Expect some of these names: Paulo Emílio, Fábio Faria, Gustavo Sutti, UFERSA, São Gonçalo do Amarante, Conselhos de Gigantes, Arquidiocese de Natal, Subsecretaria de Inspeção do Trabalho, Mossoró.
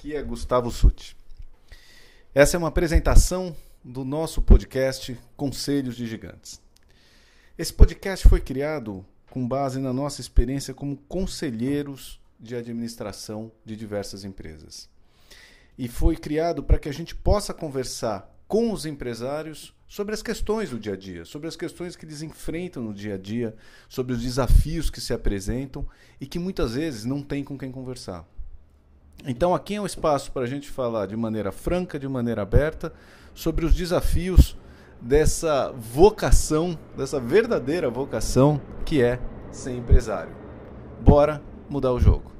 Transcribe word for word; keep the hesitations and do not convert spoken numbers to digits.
Aqui é Gustavo Sutti. Essa é uma apresentação do nosso podcast Conselhos de Gigantes. Esse podcast foi criado com base na nossa experiência como conselheiros de administração de diversas empresas. E foi criado para que a gente possa conversar com os empresários sobre as questões do dia a dia, sobre as questões que eles enfrentam no dia a dia, sobre os desafios que se apresentam e que muitas vezes não tem com quem conversar. Então aqui é um espaço para a gente falar de maneira franca, de maneira aberta, sobre os desafios dessa vocação, dessa verdadeira vocação que é ser empresário. Bora mudar o jogo.